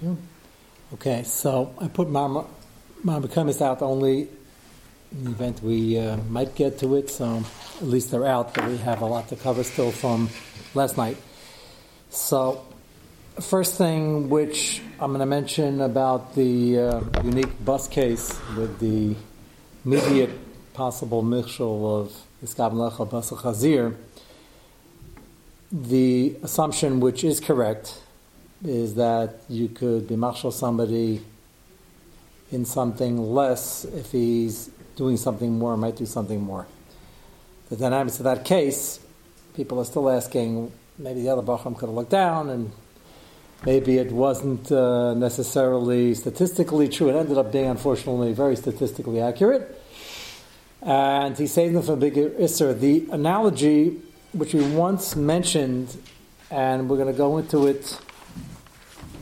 Thank you. Okay, so I put Mamba Mamba Kaminas out only in the event we might get to it, so at least they're out, but we have a lot to cover still from last night. So, first thing which I'm going to mention about the unique bus case with the immediate possible michshol of Iska Malacha Basel Chazir, the assumption which is correct is that you could be machshol somebody in something less if he's doing something more, might do something more. The dynamics of that case, people are still asking, maybe the other Bacham could have looked down, and maybe it wasn't necessarily statistically true. It ended up being, unfortunately, very statistically accurate. And he saved them from a bigger isser. The analogy, which we once mentioned, and we're going to go into it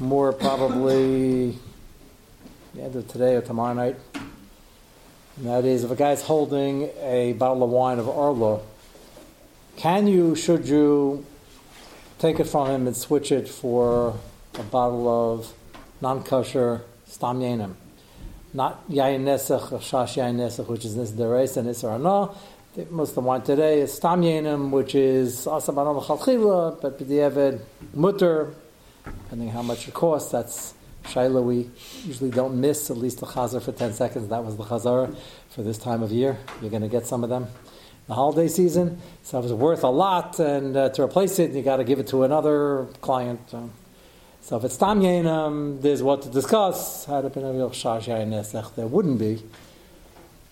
more probably the end of today or tomorrow night, and that is, if a guy's holding a bottle of wine of Orlo, should you take it from him and switch it for a bottle of non-kosher Stam Yenem? Not Yayanesech, Shash Yayanesech, which is Nisderez and Nisarana. Most of the wine today is Stam Yenem, which is Asab Anom Chalkhila, Pepe Dieved, Mutter, depending how much it costs. That's Shaila, we usually don't miss at least the Chazar for 10 seconds. That was the Chazar for this time of year. You're going to get some of them. The holiday season, so it was worth a lot, and to replace it, you got to give it to another client. So if it's Stam Yenem, there's what to discuss. Had it been a real Shash Yayanesech, there wouldn't be.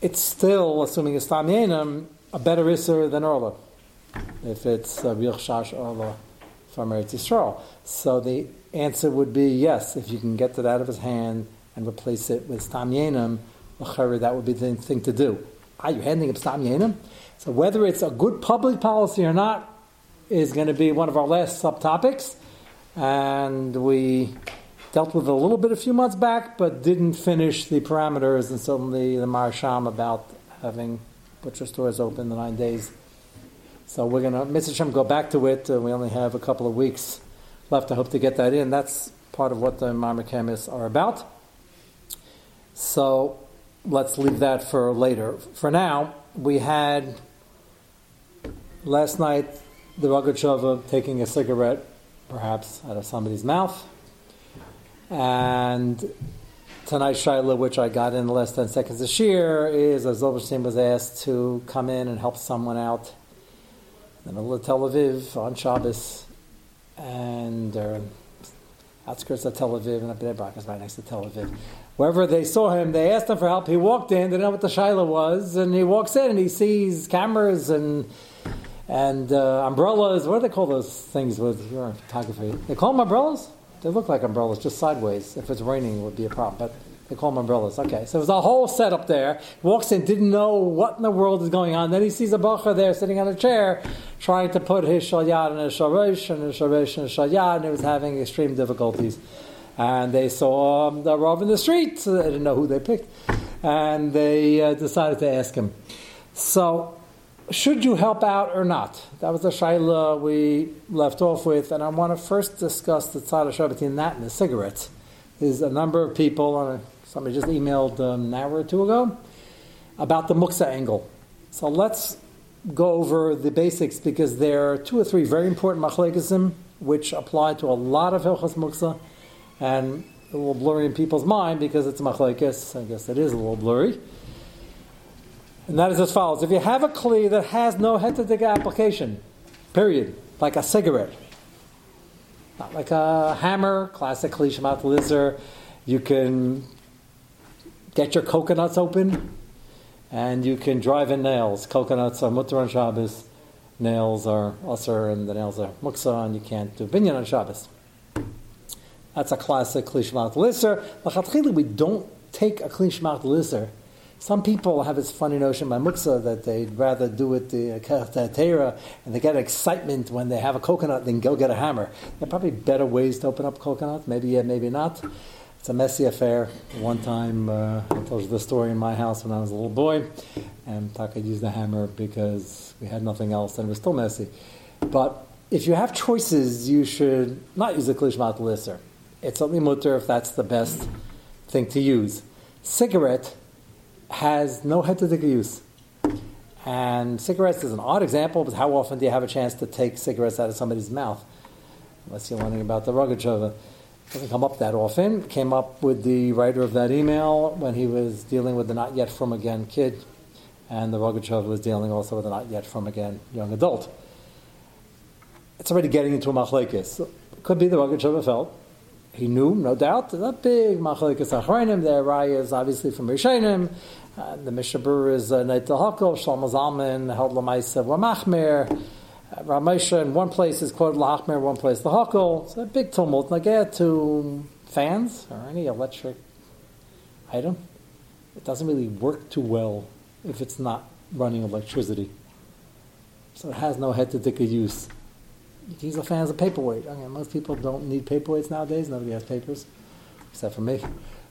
It's still, assuming it's Stam Yenem, a better Isser than Orla, if it's a real Shash Orla from Eretz Yisrael. So the answer would be yes, if you can get it out of his hand and replace it with Stam Yenem, that would be the thing to do. Are you handing him Stam Yenem? So whether it's a good public policy or not is going to be one of our last subtopics. And we dealt with it a little bit a few months back, but didn't finish the parameters, and certainly the Maharsham about having butcher stores open the 9 days. So we're going to, Mr. Shem, go back to it. We only have a couple of weeks left. I hope to get that in. That's part of what the Mamba Kaminas are about. So let's leave that for later. For now, we had last night the Rogatchover taking a cigarette, perhaps, out of somebody's mouth. And tonight, Shaila, which I got in the last 10 seconds this year, is as Zolberstein was asked to come in and help someone out in the middle of Tel Aviv on Shabbos, and outskirts of Tel Aviv, and up there, Brock is right next to Tel Aviv. Wherever they saw him, they asked him for help. He walked in, they didn't know what the Shaila was, and he walks in and he sees cameras and umbrellas. What do they call those things with your photography? They call them umbrellas? They look like umbrellas, just sideways. If it's raining, it would be a problem, but they call them umbrellas. Okay, so there's a whole setup there. He walks in, didn't know what in the world is going on. Then he sees a bacha there sitting on a chair trying to put his shalyad and his sharesh and his sharesh and his shalyad, and he was having extreme difficulties. And they saw the Rav in the street, so they didn't know who they picked. And they decided to ask him. So, should you help out or not? That was the Shaila we left off with. And I want to first discuss the tzad of Shabbat between that and the cigarettes. There's a number of people, and somebody just emailed an hour or two ago, about the muksa angle. So let's go over the basics, because there are 2 or 3 very important machlekesim which apply to a lot of Hilchas muksa. And a little blurry in people's mind because it's machlekes. I guess it is a little blurry. And that is as follows. If you have a kli that has no hetedigah application, period, like a cigarette, not like a hammer, classic kli shemat lizer, you can get your coconuts open and you can drive in nails. Coconuts are mutter on Shabbos, nails are usser, and the nails are muksa, and you can't do binyan on Shabbos. That's a classic kli shemat lizer. L'chatchila, we don't take a kli shemat lizer. Some people have this funny notion by muksa that they'd rather do it the k'chatera, and they get excitement when they have a coconut than go get a hammer. There are probably better ways to open up coconuts. Maybe yeah, maybe not. It's a messy affair. One time, I told you the story in my house when I was a little boy, and Taka used the hammer because we had nothing else, and it was still messy. But if you have choices, you should not use a kli shemat lizer. It's only mutter if that's the best thing to use. Cigarette has no heterotic use. And cigarettes is an odd example, but how often do you have a chance to take cigarettes out of somebody's mouth? Unless you're wondering about the Rogatchover. It doesn't come up that often. It came up with the writer of that email when he was dealing with the not yet from again kid. And the Rogatchover was dealing also with the not yet from again young adult. It's already getting into a machlekes. It could be the Rogatchover felt. He knew, no doubt, that big machlekes achrayim. The Raya is obviously from Rishainim. The Mishabur is Neitel HaKo, Shalma Zalman, Held Lameis, Wamachmer. Ramesha in one place is quoted Lachmer, in one place the HaKo. It's a big tumult. Nageh to fans or any electric item, it doesn't really work too well if it's not running electricity. So it has no heterotic use. These are fans of paperweight. I mean, most people don't need paperweights nowadays. Nobody has papers, except for me.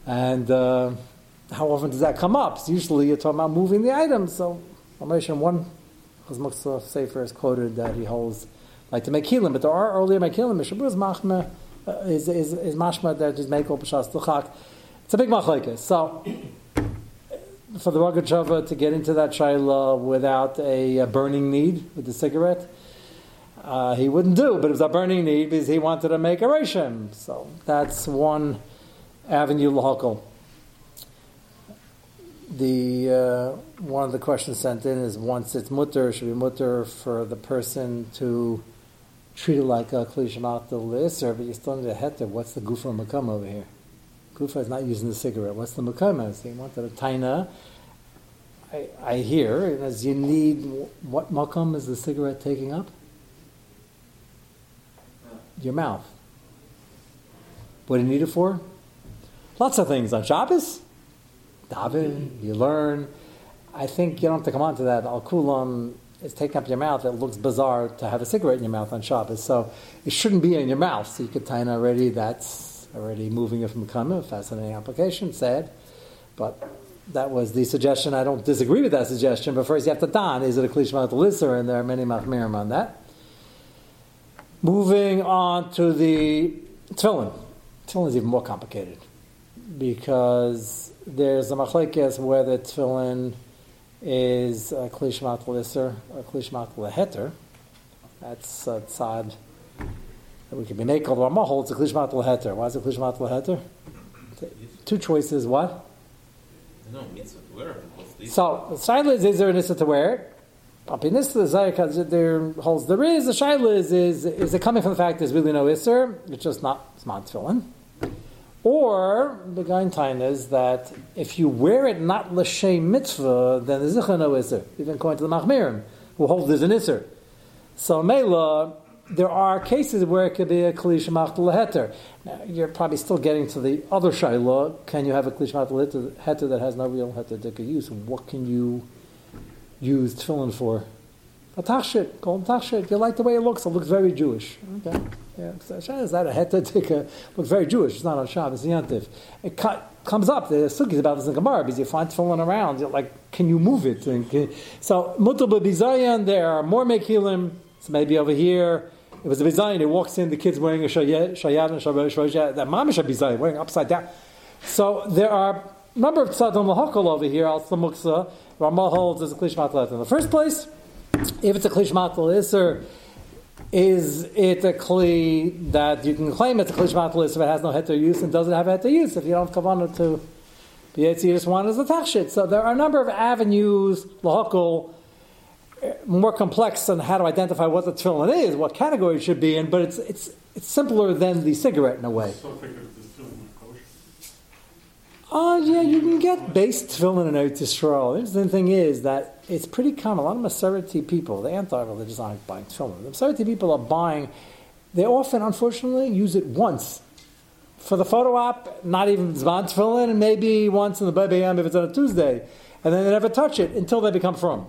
And how often does that come up? So usually you're talking about moving the items. So Ramesha in one, as Mukhah Sefer is quoted, that he holds like the Mechilim, but there are earlier Mechilim. Mishabur's Machmer is Mashma that is Mekel Peshas Tuchak. It's a big machlekes. So for the Rogajova to get into that shayla without a burning need with the cigarette, he wouldn't do. But it was a burning need because he wanted to make a reshim. So that's one avenue l'hakol. The one of the questions sent in is, once it's mutter, it should be mutter for the person to treat it like a klishanat l'isser, but you still need a heter. What's the gufa makam over here? Gufa is not using the cigarette. What's the makam? So you wanted a taina. I hear, and as you need, what makam is the cigarette taking up? Your mouth. What do you need it for? Lots of things. On Shabbos? Daven, you learn. I think you don't have to come on to that. Al kulam is taking up your mouth. It looks bizarre to have a cigarette in your mouth on Shabbos, so it shouldn't be in your mouth. So you could tie in already. That's already moving it from Mekana. Fascinating application, sad, but that was the suggestion. I don't disagree with that suggestion, but first you have to don. Is it a klishmat lisser? And there are many machmirim on that. Moving on to the tefillin. Tefillin is even more complicated because there's a machlekes whether tefillin is a klishmat l'isser or klishmat l'heter. That's a tzad that we could be made called Ramah. It's a klishmat l'heter. Why is it klishmat l'heter? Two choices. What? No, it's to wear it. So the shaila is there an issa to wear it? There holds there is. The shaila is it coming from the fact there's really no isser? It's just not tefillin. Or the guideline is that if you wear it not l'shem mitzvah, then there's no isser, even according to the machmirim, who hold there's an isser. So meila, there are cases where it could be a kli shemach l'heter. Now you're probably still getting to the other shayla. Can you have a kli shemach l'heter that has no real heterodika use? What can you use tefillin for? A tachshit, golden tachshit. You like the way it looks? It looks very Jewish. Okay. Yeah, is that a heterotika? Looks very Jewish. It's not on Shabbos Yantiv. It comes up. The sugis about this in Gemara because you find tefillin around. You're like, can you move it? So mutabah bizayan. There are more mechilim. So maybe over here it was a bizayan. He walks in. The kid's wearing a shayad and shabbos. That mamish a bizayan wearing upside down. So there are a number of tzadim l'hakol over here. Al samuksa Ramah holds as a klishmat l'heter in the first place. If it's a klishmat l'isser, is it a kli that you can claim it's a klishmat list if it has no heter use, and doesn't have heter use if you don't have kavanah to be yetzi? You just want it as a tachshit. So there are a number of avenues l'hakol, more complex on how to identify what the tefillin is, what category it should be in, but it's simpler than the cigarette in a way. So figure the tefillin kosher. Yeah, you can get based tefillin in Eretz Yisrael. The interesting thing is that it's pretty common. A lot of Maserati people, the anti-religious, aren't buying tefillin. The Maserati people are buying. They often, unfortunately, use it once for the photo op, not even zman tefillin, and maybe once in the Pepe Dieved if it's on a Tuesday, and then they never touch it until they become frum.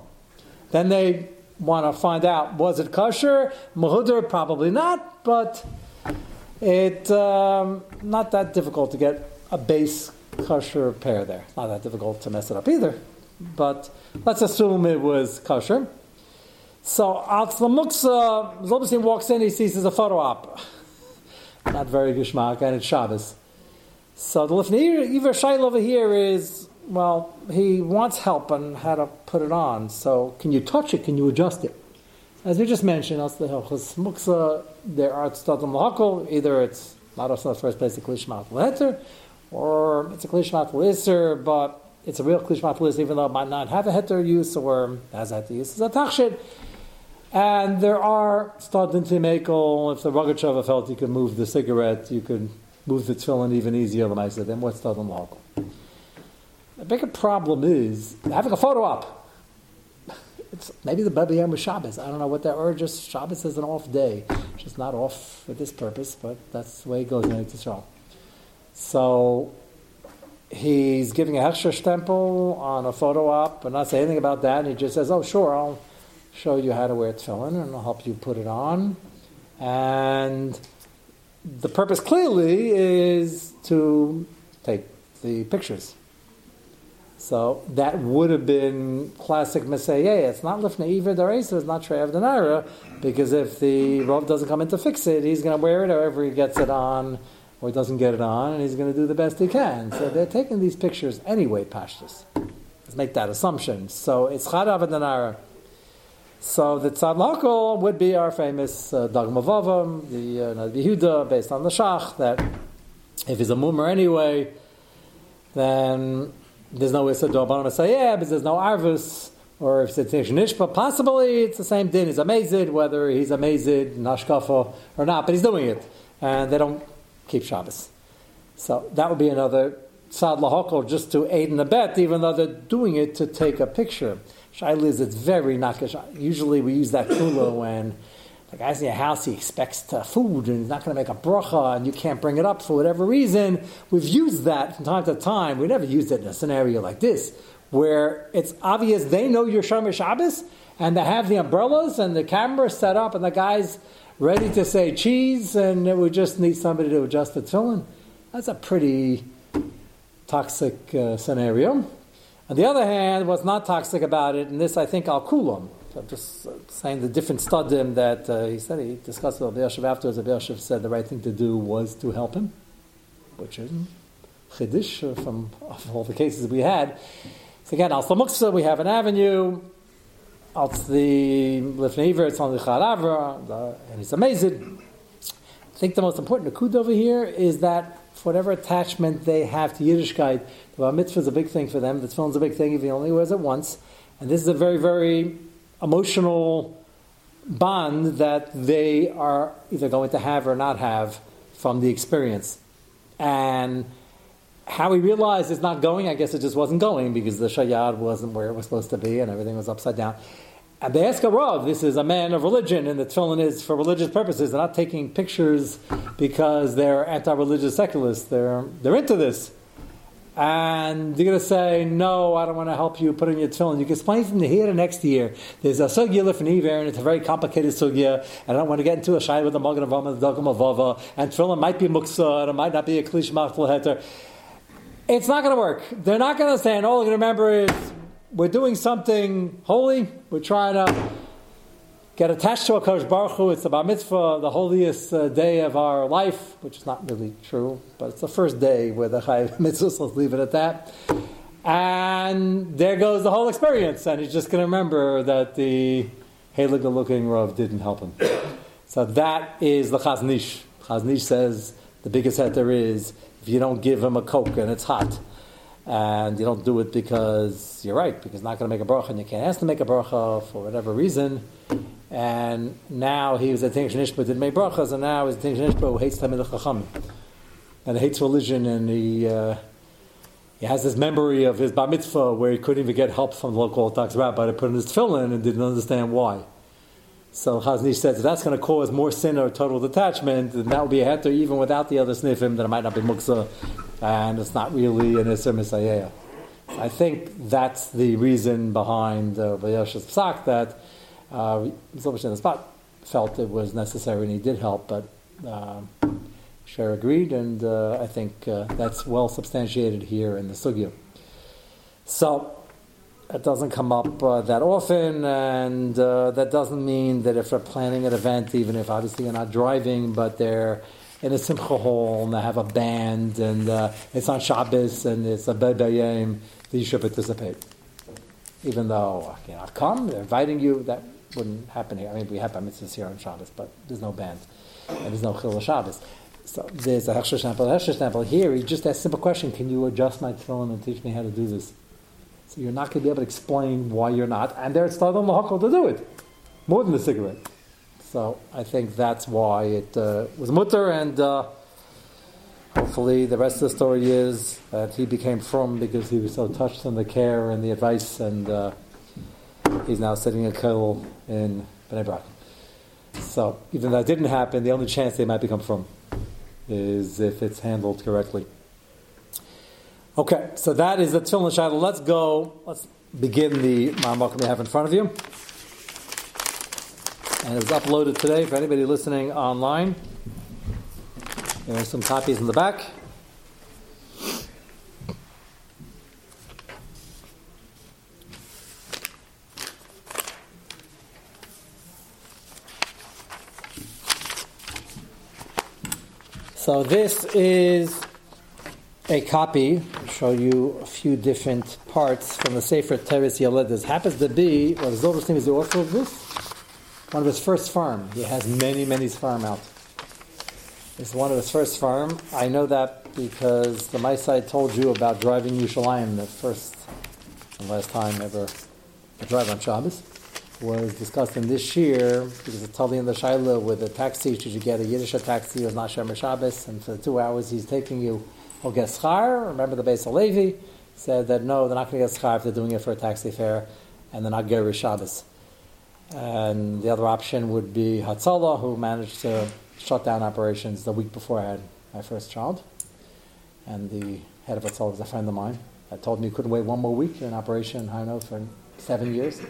Then they want to find out, was it kosher? Mehuder, probably not, but it's not that difficult to get a base kosher pair there. Not that difficult to mess it up either. But let's assume it was kosher. So, Al Tzlamuksa, Zolberstein walks in, he sees there's a photo op. Not very gishmak, and it's Shabbos. So the Lifnivir, Iver Shail over here is, well, he wants help on how to put it on. So can you touch it? Can you adjust it? As we just mentioned, there are Tzadim L'Hakol, either it's not also the first place, a Klishmat L'Heter, or it's a Klishmat L'Isser, but it's a real Klishmat L'Isser, even though it might not have a Heter use, or has a Heter use, it's a Tachshid. And there are Tzadim Timekel, if the Rogatchover felt you could move the cigarette, you could move the Tefillin even easier than I said, then what's Tzadim L'Hakol? The bigger problem is having a photo op. It's maybe the Baba Yam was Shabbos. I don't know what that, or just Shabbos is an off day. It's just not off for this purpose, but that's the way it goes in Eretz Yisrael. So he's giving a Hechsher stempel on a photo op, but not saying anything about that. And he just says, "Oh, sure, I'll show you how to wear tefillin and I'll help you put it on." And the purpose clearly is to take the pictures. So that would have been classic Messiah. It's not Lifnei Iver D'Oraisa, it's not Trei Avdanara, because if the Rav doesn't come in to fix it, he's going to wear it however he gets it on, or he doesn't get it on, and he's going to do the best he can. So they're taking these pictures anyway, Pashtus. Let's make that assumption. So it's Chad Avdanara. So the Tzad L'Hakol would be our famous Dogma Vavim, the Yehuda, based on the Shach, that if he's a Mumer anyway, then there's no Issa Doban Masayeh, because there's no Arvus, or if it's Nishpa, possibly it's the same din. He's amazed, whether he's amazed, Nashkafa, or not, but he's doing it. And they don't keep Shabbos. So that would be another Tzad L'Hakol, just to aid and abet, even though they're doing it to take a picture. Shaila is, it's very Nakash. Usually we use that kula when the guy's in your house, he expects food, and he's not going to make a bracha, and you can't bring it up for whatever reason. We've used that from time to time. We never used it in a scenario like this, where it's obvious they know you're Shomer Shabbos, and they have the umbrellas and the camera set up, and the guy's ready to say cheese, and we just need somebody to adjust the tefillin. That's a pretty toxic scenario. On the other hand, what's not toxic about it, and this I think I'll cool them, so I'm just saying the different studim that he said, he discussed with Abiyashiv afterwards. Abiyashiv said the right thing to do was to help him, which is Chiddush from all the cases we had. So again, Al Samuksa, we have an avenue. Al the Lifneiver, it's on the Charavra, and it's amazing. I think the most important akud over here is that whatever attachment they have to Yiddishkeit, the Bar Mitzvah is a big thing for them, the Tefillin is a big thing if he only wears it once. And this is a very, very emotional bond that they are either going to have or not have from the experience. And how we realized it's not going, I guess it just wasn't going because the shayad wasn't where it was supposed to be and everything was upside down. And they ask a Rav, this is a man of religion and the tefillin is for religious purposes. They're not taking pictures because they're anti-religious secularists. They're into this. And you're going to say, no, I don't want to help you put in your tefillin. You can explain from the here to next year. There's a sugya Lifnivir, and it's a very complicated sugya, and I don't want to get into a shayla with the Magen Avraham and the Dogam of Vava, and tefillin might be muksa, and it might not be a klishmach l'heter. It's not going to work. They're not going to say, and all they're going to remember is, we're doing something holy, we're trying to get attached to HaKadosh Baruch Hu. It's the Bar Mitzvah, the holiest day of our life, which is not really true, but it's the first day where the Chai Mitzvah, so let's leave it at that. And there goes the whole experience, and he's just going to remember that the Haliga looking Rav didn't help him. So that is the Chaznish. Chaznish says the biggest heter there is if you don't give him a Coke and it's hot, and you don't do it because you're right, because not going to make a bracha, and you can't ask to make a bracha for whatever reason. And now he was a Ting Shnishpa didn't make brachas, and now he's a Ting Shnishpa who hates Tamil Chacham and hates religion, and he has this memory of his Bar Mitzvah where he couldn't even get help from the local Orthodox rabbi to put in his tefillin and didn't understand why. So Chaznish says if that's going to cause more sin or total detachment, then that would be a heter even without the other sniffim, then it might not be muksa, and it's not really an Isser Misayeh. I think that's the reason behind Vayash's Psak, that Zolberstein felt it was necessary and he did help, but Sher agreed, and I think that's well substantiated here in the sugya. So it doesn't come up that often, and that doesn't mean that if they're planning an event, even if obviously you're not driving, but they're in a simcha hall, and they have a band, and it's on Shabbos, and it's a bedayim, that you should participate. Even though I cannot come, they're inviting you, that wouldn't happen here. I mean, we have bar mitzvahs here on Shabbos, but there's no band, and there's no chilul Shabbos. So there's a hechsher sample, Here, he just asked a simple question, can you adjust my tefillin and teach me how to do this? So you're not going to be able to explain why you're not, and they're starting the HaKo to do it. More than the cigarette. So I think that's why it was mutter, and hopefully the rest of the story is that he became frum because he was so touched on the care and the advice, and he's now sitting in Killel in Bnei Brak. So even though that didn't happen, the only chance they might become frum is if it's handled correctly. Okay, so that is the Tefillin Shiloh. Let's go. Let's begin the Mamba we have in front of you. And it was uploaded today for anybody listening online. There are some copies in the back. So this is a copy. I'll show you a few different parts from the Sefer Teres Yaled. This happens to be, well, Zolberstein is the author of this, one of his first farm. He has many farm out. It's one of his first farm. I know that because the Maasai told you about driving Yushalayim the first and last time ever the drive on Shabbos was discussed in this year because it's totally in the Shiloh with a taxi. Should you get a Yiddish taxi or not Shemer Shabbos? And for 2 hours he's taking you. He'll get schar. Remember the Basel Levi said that no, they're not going to get schar if they're doing it for a taxi fare, and they're not Gerish Shabbos. And the other option would be Hatzalah, who managed to shut down operations the week before I had my first child. And the head of Hatzalah was a friend of mine that told me you couldn't wait one more week. You're in operation in Hainou for 7 years.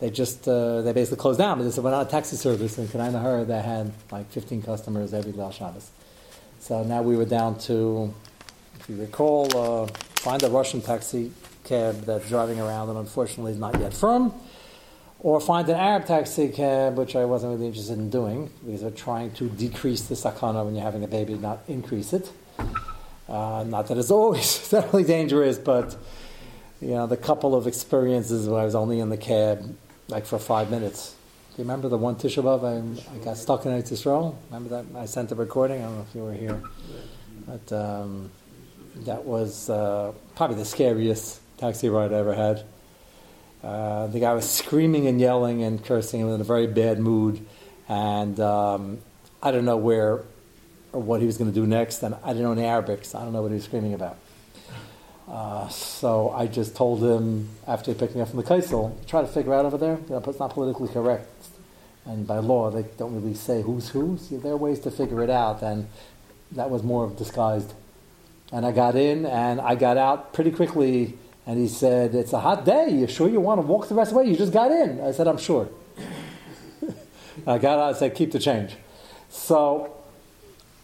They just, they basically closed down. But they said, we're not a taxi service. And Kedai Nahar, they had like 15 customers every last Shabbos. So now we were down to, if you recall, find a Russian taxi cab that's driving around and unfortunately is not yet firm. Or find an Arab taxi cab, which I wasn't really interested in doing, because we're trying to decrease the sakana when you're having a baby, not increase it. Not that it's always certainly dangerous, but you know, the couple of experiences where I was only in the cab, like for 5 minutes. Do you remember the one Tisha B'Av I got stuck in Eretz Yisrael? Remember that? I sent a recording, I don't know if you were here. But that was probably the scariest taxi ride I ever had. The guy was screaming and yelling and cursing and in a very bad mood, and I don't know where or what he was going to do next, and I didn't know any Arabic, so I don't know what he was screaming about. So I just told him, after he picked me up from the kaisel, try to figure out over there, you know, it's not politically correct, and by law they don't really say who's who, so there are ways to figure it out, and that was more of disguised. And I got in, and I got out pretty quickly. And he said, it's a hot day. You sure you want to walk the rest of the way? You just got in. I said, I'm sure. I got out and said, keep the change. So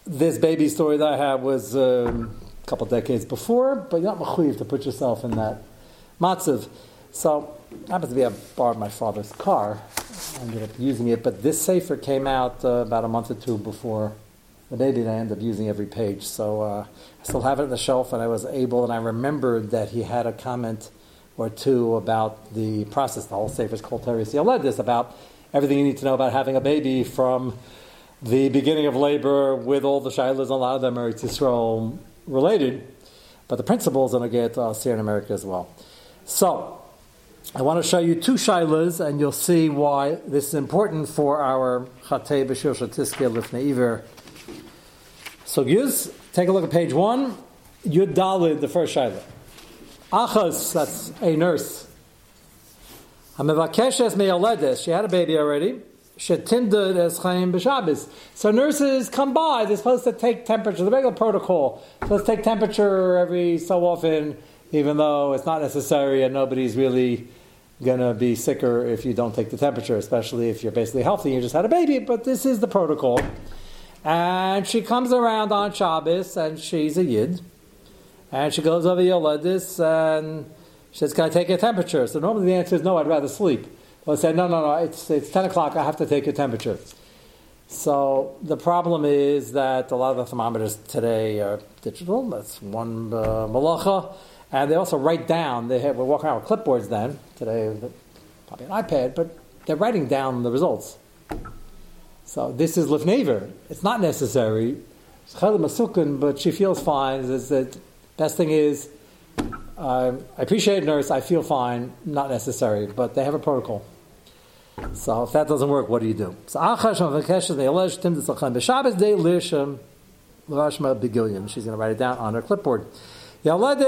this baby story that I had was a couple decades before, but you're not mechuyev to put yourself in that matzav. So it happens to be I borrowed my father's car. I ended up using it. But this sefer came out about a month or two before the baby, and I ended up using every page. So I still have it on the shelf, and I was able, and I remembered that he had a comment or two about the process. The whole Sefer is called Teres Yaled. This about everything you need to know about having a baby from the beginning of labor with all the shilas, and a lot of them are Yisrael related, but the principles are going to get here in America as well. So I want to show you two shilas, and you'll see why this is important for our Chatei B'Shir Shatiskei Lifnivir. So, Gyuz, take a look at page 1. Yud Dalid, the first Shaila. Achas, that's a nurse. Hamevakeshes me'yoledes, she had a baby already. Shetinded eschaim b'Shabbos. So, nurses come by, they're supposed to take temperature, the regular protocol. So, let's take temperature every so often, even though it's not necessary and nobody's really going to be sicker if you don't take the temperature, especially if you're basically healthy, you just had a baby, but this is the protocol. And she comes around on Shabbos, and she's a Yid. And she goes over Yoledis, and she says, can I take your temperature? So normally the answer is, no, I'd rather sleep. Well, I said, no, it's 10 o'clock, I have to take your temperature. So the problem is that a lot of the thermometers today are digital. That's one malacha. And they also write down. We're walking around with clipboards then. Today, probably an iPad, but they're writing down the results. So this is Lifnivir. It's not necessary. It's Chayla Masukin, but she feels fine. Is that best thing is, I appreciate nurse, I feel fine, not necessary, but they have a protocol. So if that doesn't work, what do you do? So she's going to write it down on her clipboard. And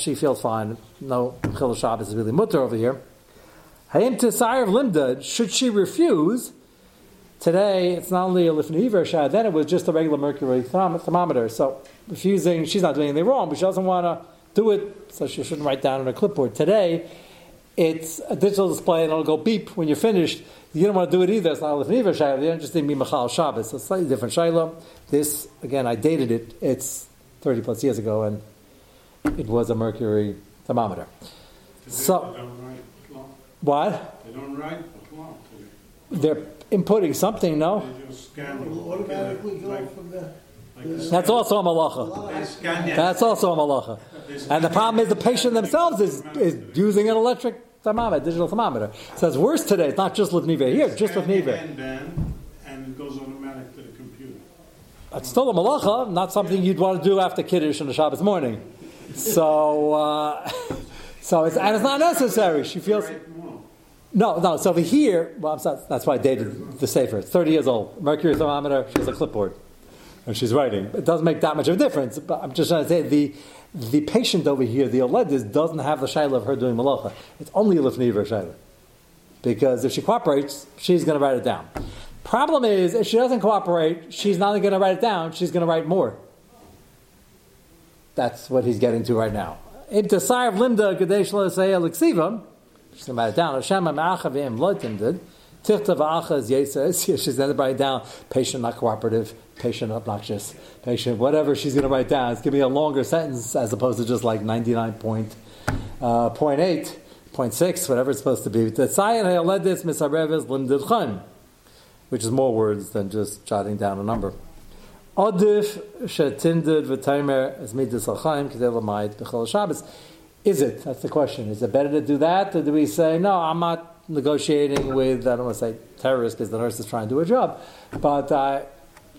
she feels fine. No Chil Shabbos is really mutter over here. Should she refuse? Today, it's not only a Lifnivir shot, then it was just a regular mercury thermometer. So refusing, she's not doing anything wrong, but she doesn't want to do it, so she shouldn't write down on her clipboard. Today, it's a digital display, and it'll go beep when you're finished. You don't want to do it either. It's not a Lifnivir shot. They're interested in me, Michal Shabbos. So it's slightly different Shiloh. This, again, I dated it. It's 30 plus years ago, and it was a mercury thermometer. So, they don't write clock. What? They don't write the clock today. They're inputting something, no? That's also a malacha. That's also a malacha. And the problem is the patient themselves is using an electric thermometer, digital thermometer. So it's worse today. It's not just Lifnivir here, just Lifnivir. And it goes automatic to the computer. That's still a malacha, not something you'd want to do after Kiddush on the Shabbos morning. So, and it's not necessary. She feels... No, so over here, well, I'm sorry, that's why I dated the Sefer. It's 30 years old. Mercury thermometer, she has a clipboard. And she's writing. It doesn't make that much of a difference, but I'm just trying to say the patient over here, the Oledis, doesn't have the Shaila of her doing Malacha. It's only Lifnivir Shaila. Because if she cooperates, she's going to write it down. Problem is, if she doesn't cooperate, she's not only going to write it down, she's going to write more. That's what he's getting to right now. Im Tasar Limda Gadesh La Say Alexiva. She's going to write it down. Hashem ma'acha v'im lo'tim did. Tichta v'acha is yesa. She's going to write it down. Patient not cooperative. Patient obnoxious. Patient whatever she's going to write down. It's going to be a longer sentence as opposed to just like 99.8, 0.6, whatever it's supposed to be. Tzayin ha'yoledis misareves limdid chan. Which is more words than just jotting down a number. Odif she'tindid v'taymer es midis l'chaim k'dei l'mayit b'chol Shabbos. Is it? That's the question. Is it better to do that? Or do we say, no, I'm not negotiating with, I don't want to say terrorists because the nurse is trying to do her job. But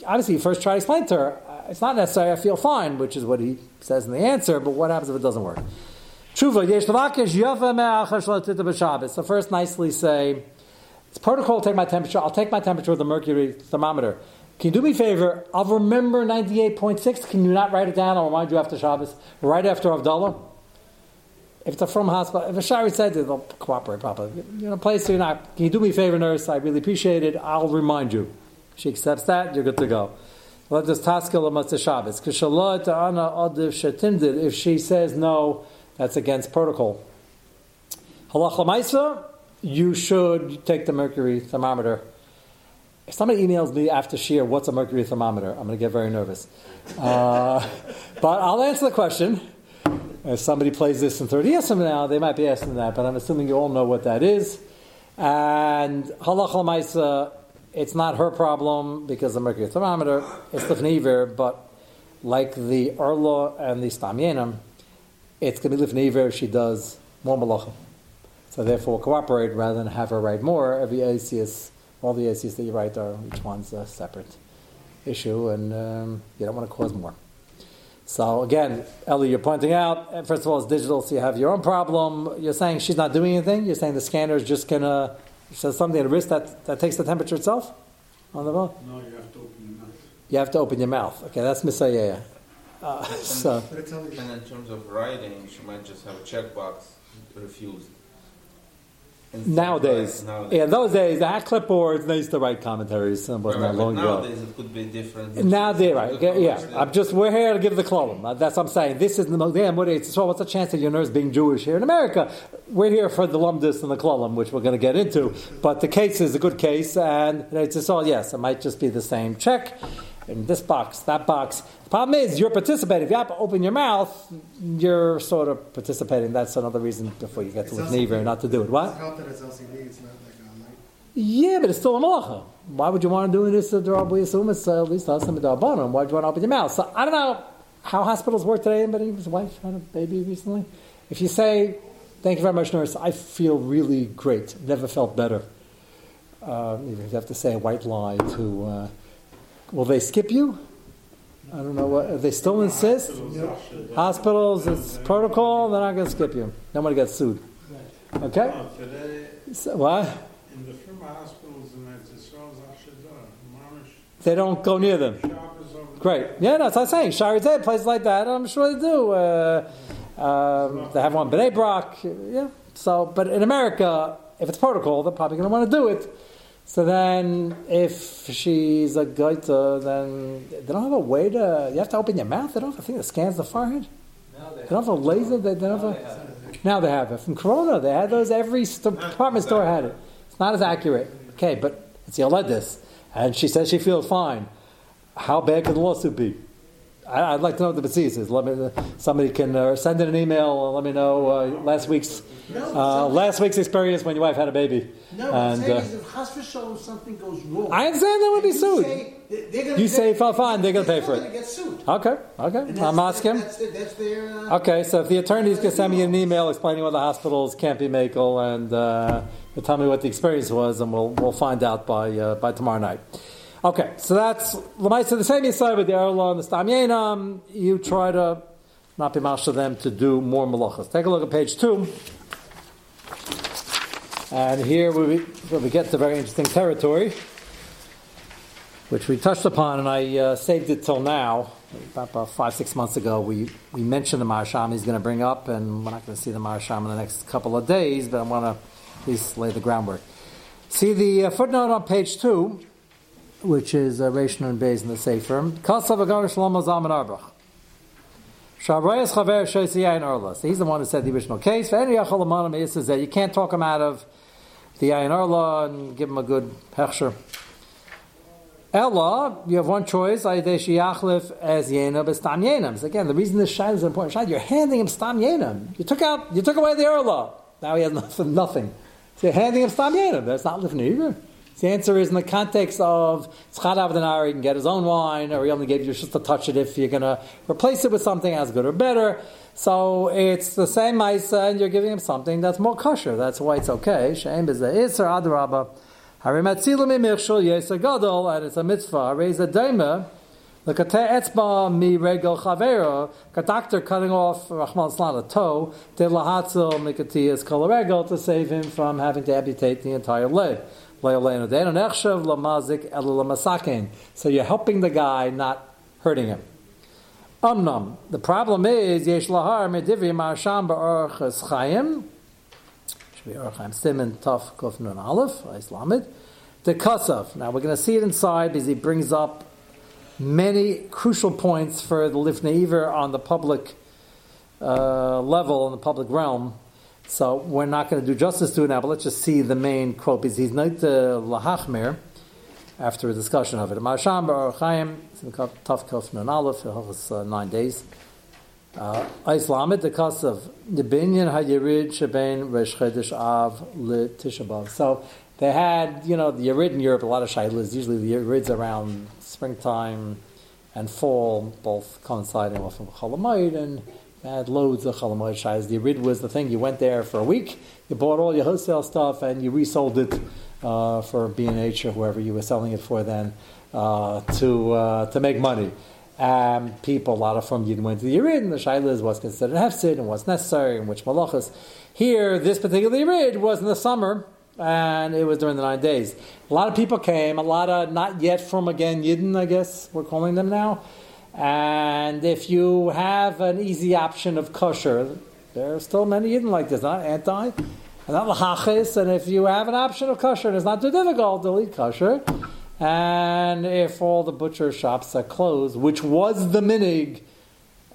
obviously, first try to explain to her, it's not necessary, I feel fine, which is what he says in the answer, but what happens if it doesn't work? So first, nicely say, it's protocol to take my temperature. I'll take my temperature with a mercury thermometer. Can you do me a favor? I'll remember 98.6. Can you not write it down? I'll remind you after Shabbos. Right after Havdalah. If it's a from hospital, if a shari said it, they'll cooperate properly. You're in a place where you're not. Can you do me a favor, nurse? I really appreciate it. I'll remind you. She accepts that, you're good to go. If she says no, that's against protocol. Halach lemaisa, you should take the mercury thermometer. If somebody emails me after Shir, what's a mercury thermometer? I'm going to get very nervous. But I'll answer the question. If somebody plays this in 30 years from now, they might be asking that, but I'm assuming you all know what that is. And halach l'maisa, it's not her problem because the mercury thermometer, it's Lifnivir, but like the Orlo and the Stam Yenem, it's going to be Lifnivir if she does more malacha. So therefore we'll cooperate rather than have her write more. Every atheist, all the atheists that you write are, each one's a separate issue, and you don't want to cause more. So again, Ellie, you're pointing out, first of all, it's digital, so you have your own problem. You're saying she's not doing anything. You're saying the scanner is just going to, says something at risk that takes the temperature itself on the phone? No, you have to open your mouth. You have to open your mouth. Okay, that's Misayaya. And in terms of writing, she might just have a checkbox, refused. Nowadays. Yeah, in those days, they had clipboards, they used to write commentaries. Nowadays, it could be different. Nowadays, right. Yeah. We're here to give the column. That's what I'm saying. This is the damn, what's the chance of your nurse being Jewish here in America? We're here for the lumdis and the column, which we're going to get into. But the case is a good case, and it's all, yes, it might just be the same check in this box, that box. The problem is, you're participating. If you have to open your mouth, you're sort of participating. That's another reason before you get to Lifnivir, not to do it. What? It's not that it's LCD, it's not like online. Yeah, but it's still a malacha. Why would you want to do this? We assume it's at least Hashem D'Arbanon. Why would you want to open your mouth? So I don't know how hospitals work today. Anybody whose wife had a baby recently? If you say, "Thank you very much, nurse. I feel really great. Never felt better." You have to say a white lie to. Will they skip you? I don't know. What, they still insist. Hospitals, it's protocol. They're not going to skip you. Nobody gets sued. Okay. So, what? In the firm hospitals in Israel, they don't go near them. Great. Yeah, that's what I'm saying. Sharitay, places like that, I'm sure they do. They have one B'nai Brock. Yeah. So, but in America, if it's protocol, they're probably going to want to do it. So then, if she's a goita, then they don't have a way to. You have to open your mouth. They don't have a thing that scans the forehead. They don't have a laser. They don't have a. Now they have it. From Corona, they had those. Every department store had it. It's not as accurate. Okay, but it's Yoledis. And she says she feels fine. How bad could the lawsuit be? I'd like to know what the disease is. Somebody can send in an email and let me know last week's experience when your wife had a baby. No, what I'm saying is if hospital something goes wrong... I understand that would be sued. You say you felt fine, they're going to pay for it. They're going to get sued. Okay. I'm asking. That's their... Okay, so if the attorneys can send me an email explaining why the hospitals can't be makel and tell me what the experience was, and we'll find out by tomorrow night. Okay, so that's Lamaisa, the same Yisai with the Orlo and the Stam Yenem. You try to not be mashal them to do more malachas. Take a look at page 2. And here we get to very interesting territory, which we touched upon, and I saved it till now. About 5-6 months ago, we mentioned the Maharsham he's going to bring up, and we're not going to see the Maharsham in the neast couple of days, but I want to at least lay the groundwork. See the footnote on page 2. Which is Reish Nun Beis in the Sefer. He's the one who said the original case. You can't talk him out of the Ayin Orla and give him a good hechsher. Ella, you have one choice. Again, the reason this shad is an important shad, you're handing him Stam Yenem. You took away the Orla. Now he has nothing. So you're handing him Stam Yenem. That's not Lifnivir. The answer is in the context of Tzchadav Denari, he can get his own wine, or he only gave you just a touch it if you're going to replace it with something as good or better. So it's the same Maisa, and you're giving him something that's more kosher. That's why it's okay. She'en b'zeh iser adrabah. Harematzilu mimirshul yeser gadol, and it's a mitzvah. Harezeh daimah, l'kateh etzba mi regel chavero, a doctor cutting off Rachman Slan a toe, did lahatzil mikatiyas kol regel to save him from having to amputate the entire leg. So you're helping the guy, not hurting him. The problem is, Yesh Lahar Medivi Marsham Ba'or Ches Chaim. Should be Or Chaim Simon Taf Kof Nun Aleph, Islamid. The Kasav. Now we're going to see it inside because he brings up many crucial points for the Lifneiver on the public level, in the public realm. So we're not going to do justice to it now, but let's just see the main quote, because he's not the Lachmer after a discussion of it. Maharsham Ba'or Chaim, Taf Kof Nun Aleph, 9 days. Islamid, the Kasav, the Binyan HaYerid Shebein Resh Chedesh Av Le Tisha B'Av. So they had, the Yerid in Europe, a lot of Shailas, usually the Yerid's around springtime and fall, both coinciding off of Chol HaMoed, and had loads of Chol HaMoed shayas. The Yerid was the thing. You went there for a week, you bought all your wholesale stuff, and you resold it for B&H or whoever you were selling it for then to make money. And people, a lot of from Yidden went to the Yerid, and the shaylas was considered hefsid and what's necessary and which malachas. Here, this particular Yerid was in the summer, and it was during the 9 days. A lot of people came, a lot of not yet from, again, Yidden, I guess we're calling them now. And if you have an easy option of kosher, there are still many Yidden like this, not anti, and not l'chachis. And if you have an option of kosher, and it's not too difficult, they'll eat kosher. And if all the butcher shops are closed, which was the minig,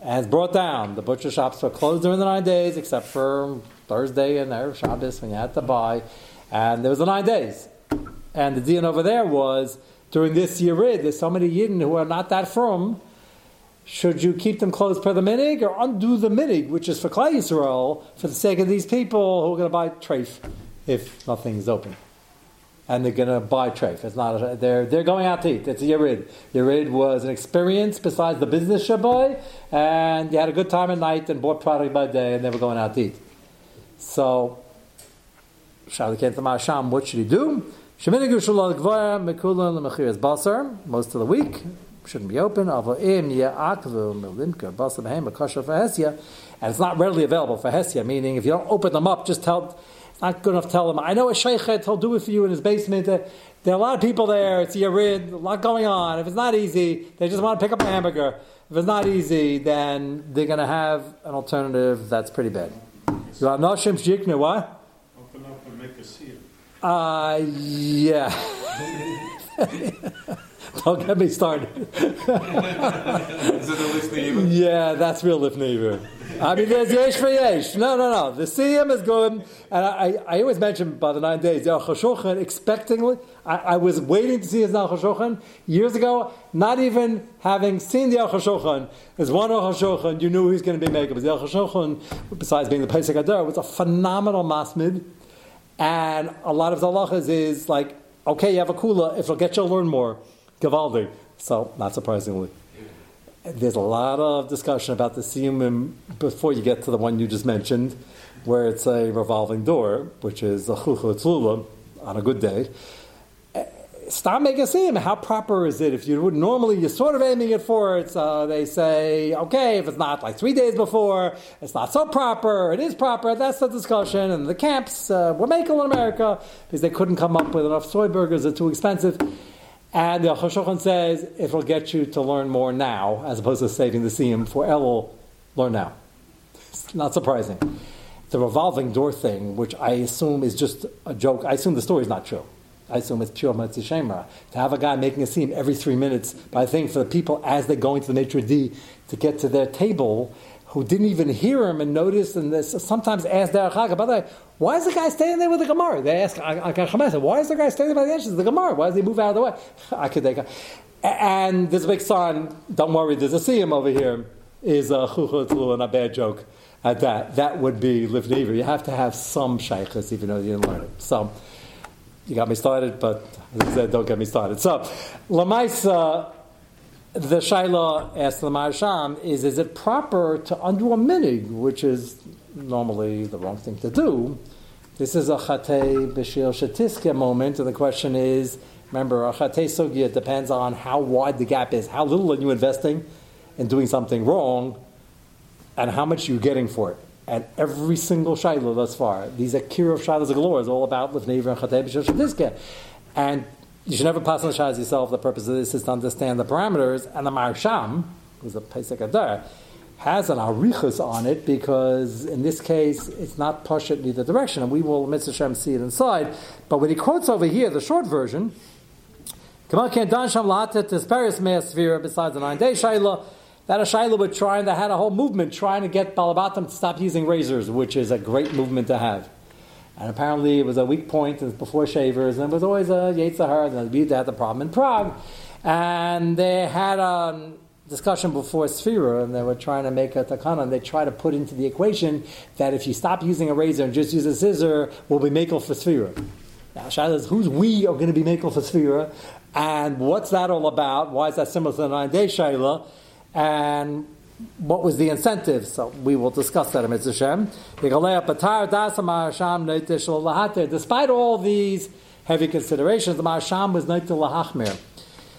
as brought down, the butcher shops were closed during the 9 days, except for Thursday and Erev Shabbos when you had to buy. And there was the 9 days. And the din over there was, during this Yerid, there's so many Yidden who are not that firm. Should you keep them closed per the minig or undo the minig, which is for Klal Yisrael, for the sake of these people who are going to buy treif if nothing's open? and they're going to buy treif. It's not a, they're going out to eat. It's a Yerid. Yerid was an experience besides the business shabai, and you had a good time at night and bought product by day, and they were going out to eat. So, Shaul came to Maharsham. What should he do? Most of the week shouldn't be open. And it's not readily available for Hesia, meaning if you don't open them up, just tell. Not good enough to tell him, I know a sheikhet, he'll do it for you in his basement. There are a lot of people there, it's a Yerid, a lot going on. If it's not easy, they just want to pick up a hamburger. If it's not easy, then they're going to have an alternative that's pretty bad. You want Noshim Shikne, what? Open up and make a seal. Yeah. Don't get me started. Is it a Lifnivir? Yeah, that's real Lifnivir. I mean, there's yesh for yesh. No. The siyum is good, and I always mention by the 9 days. The Aruch HaShulchan, expectingly, I was waiting to see his Aruch HaShulchan years ago. Not even having seen the Aruch HaShulchan, there's one Aruch HaShulchan you knew he was going to be making. But the Aruch HaShulchan, besides being the Pesach Adar, was a phenomenal masmid, and a lot of the halachas is like, okay, you have a kula. If it'll get you to learn more, Gavaldi. So not surprisingly. There's a lot of discussion about the siyum before you get to the one you just mentioned, where it's a revolving door, which is a chuchu tzlula on a good day. Stop making a siyum. How proper is it? If you would normally, you're sort of aiming it for it. So they say, okay, if it's not like 3 days before, it's not so proper. It is proper. That's the discussion. And the camps were making in America because they couldn't come up with enough soy burgers. They're too expensive. And the Aruch HaShulchan says, it'll get you to learn more now, as opposed to saving the siyum for Elul, learn now. It's not surprising. The revolving door thing, which I assume is just a joke. I assume the story is not true. I assume it's pure Matzi Shemra. To have a guy making a siyum every 3 minutes, but I think for the people as they're going to the maitre d' to get to their table, who didn't even hear him and notice, and this, sometimes ask Derech Haggah, by the way, why is the guy standing there with the Gemara? They ask Chama, why is the guy standing by the entrance of the Gemara? Why does he move out of the way? And there's a big sign, don't worry, there's a siyum over here, is a chuchu and a bad joke at that. That would be Lifnivir. You have to have some shaykhs, even though you didn't learn it. So, you got me started, but as I said, don't get me started. So, Lamaisa. The Shaila asked the Maharsham, is it proper to undo a minig, which is normally the wrong thing to do? This is a Chatei B'shil Shetiske moment, and the question is, remember, a Chatei Sugya depends on how wide the gap is, how little are you investing in doing something wrong, and how much you're getting for it. And every single Shaila thus far, these Akira of Shailas of Galore is all about Lifnivir and Chatei B'shil Shetiske. And you should never pass yourself. The purpose of this is to understand the parameters. And the Maharsham, who's a Pesach Adar, has an arichus on it because in this case it's not pashut in either direction. And we will, Mitzvah Shem, see it inside. But when he quotes over here, the short version, besides the 9-day Shaila, that a Shaila would try, and they had a whole movement trying to get Balabatim to stop using razors, which is a great movement to have. And apparently it was a weak point, and before shavers, and it was always a Yetzirah, and we had the problem in Prague. And they had a discussion before Sfira, and they were trying to make a takana, and they tried to put into the equation that if you stop using a razor and just use a scissor, we'll be makel for Sfira. Now, Shaila is, who's we are going to be makel for Sfira, and what's that all about? Why is that similar to the 9-day Shaila? And what was the incentive? So we will discuss that in Mitzvah Shem. Despite all these heavy considerations, the Maharsham was Neitel HaKo.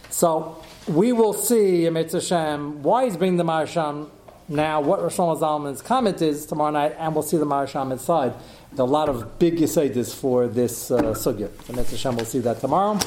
So we will see in Mitzvah Shem why he's bringing the Maharsham now, what Shalma Zalman's comment is tomorrow night, and we'll see the Maharsham inside. There are a lot of big yeseidus for this sugya. In Mitzvah Shem, we'll see that tomorrow.